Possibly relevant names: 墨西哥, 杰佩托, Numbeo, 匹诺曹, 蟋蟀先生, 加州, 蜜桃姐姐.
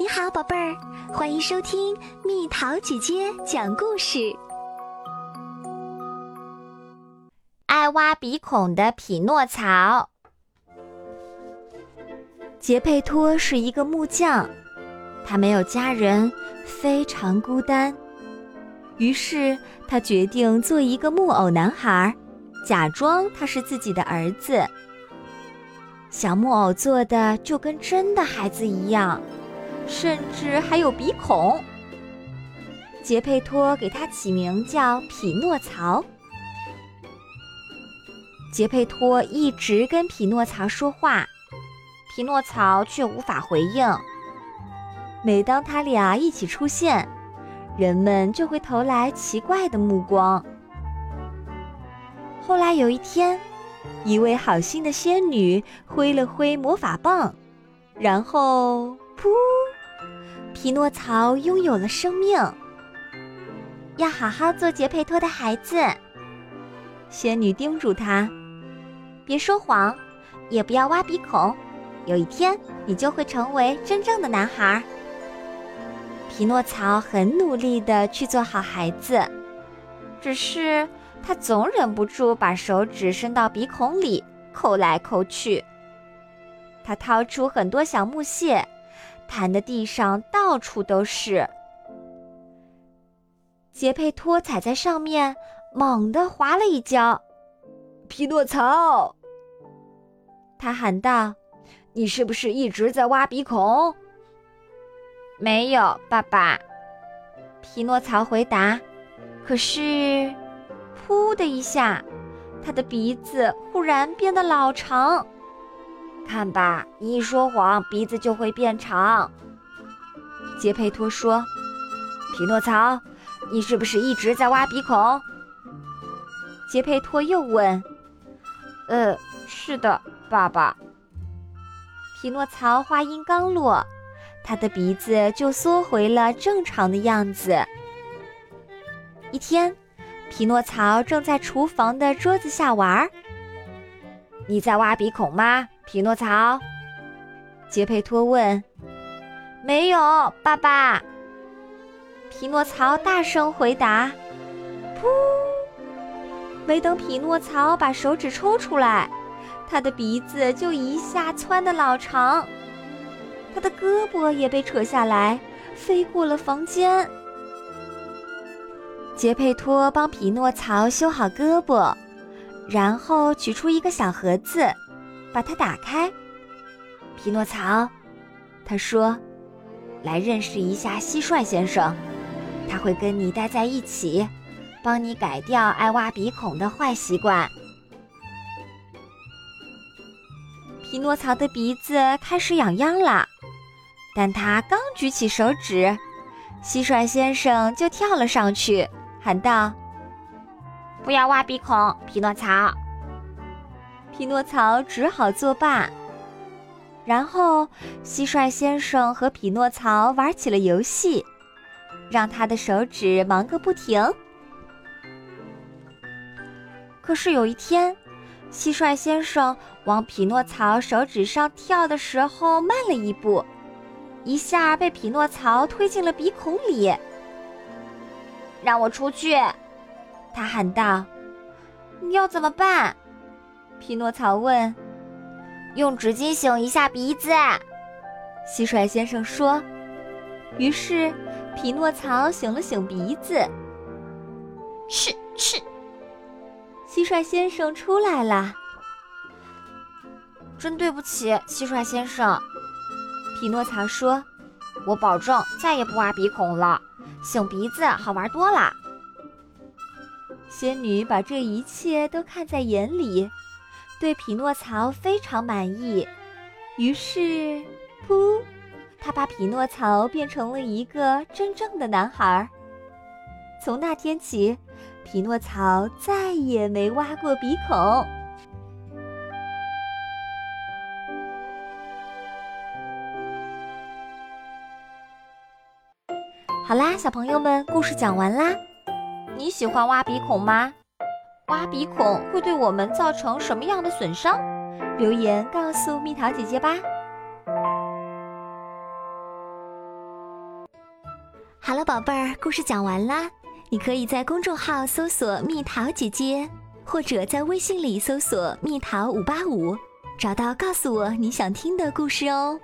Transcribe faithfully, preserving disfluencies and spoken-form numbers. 你好，宝贝儿，欢迎收听蜜桃姐姐讲故事。爱挖鼻孔的匹诺曹。杰佩托是一个木匠，他没有家人，非常孤单。于是他决定做一个木偶男孩，假装他是自己的儿子。小木偶做的就跟真的孩子一样，甚至还有鼻孔。杰佩托给他起名叫匹诺曹。杰佩托一直跟匹诺曹说话，匹诺曹却无法回应。每当他俩一起出现，人们就会投来奇怪的目光。后来有一天，一位好心的仙女挥了挥魔法棒，然后噗，匹诺曹拥有了生命。要好好做杰佩托的孩子，仙女叮嘱他，别说谎，也不要挖鼻孔，有一天你就会成为真正的男孩。匹诺曹很努力地去做好孩子，只是他总忍不住把手指伸到鼻孔里抠来抠去。他掏出很多小木屑，弹的地上到处都是。杰佩托踩在上面，猛地滑了一跤。匹诺曹，他喊道，你是不是一直在挖鼻孔？没有，爸爸。匹诺曹回答。可是，噗的一下，他的鼻子忽然变得老长。看吧，你一说谎，鼻子就会变长。杰佩托说：“匹诺曹，你是不是一直在挖鼻孔？”杰佩托又问：“呃，是的，爸爸。”匹诺曹话音刚落，他的鼻子就缩回了正常的样子。一天，匹诺曹正在厨房的桌子下玩。你在挖鼻孔吗，匹诺曹？杰佩托问。没有，爸爸。匹诺曹大声回答。噗！没等匹诺曹把手指抽出来，他的鼻子就一下窜得老长，他的胳膊也被扯下来，飞过了房间。杰佩托帮匹诺曹修好胳膊，然后取出一个小盒子，把它打开。匹诺曹，他说，来认识一下蟋蟀先生，他会跟你待在一起，帮你改掉爱挖鼻孔的坏习惯。匹诺曹的鼻子开始痒痒了，但他刚举起手指，蟋蟀先生就跳了上去，喊道，不要挖鼻孔，匹诺曹。匹诺曹只好作罢。然后蟋蟀先生和匹诺曹玩起了游戏，让他的手指忙个不停。可是有一天，蟋蟀先生往匹诺曹手指上跳的时候慢了一步，一下被匹诺曹推进了鼻孔里。让我出去，他喊道。要怎么办？匹诺曹问。用纸巾擤一下鼻子，蟋蟀先生说。于是匹诺曹擤了擤鼻子。是是，蟋蟀先生出来了。真对不起，蟋蟀先生，匹诺曹说，我保证再也不挖鼻孔了，擤鼻子好玩多了。仙女把这一切都看在眼里，对匹诺曹非常满意。于是噗，她把匹诺曹变成了一个真正的男孩。从那天起，匹诺曹再也没挖过鼻孔。好啦，小朋友们，故事讲完啦。你喜欢挖鼻孔吗？挖鼻孔会对我们造成什么样的损伤？留言告诉蜜桃姐姐吧。好了，宝贝儿，故事讲完啦。你可以在公众号搜索蜜桃姐姐，或者在微信里搜索蜜桃五八五，找到告诉我你想听的故事哦。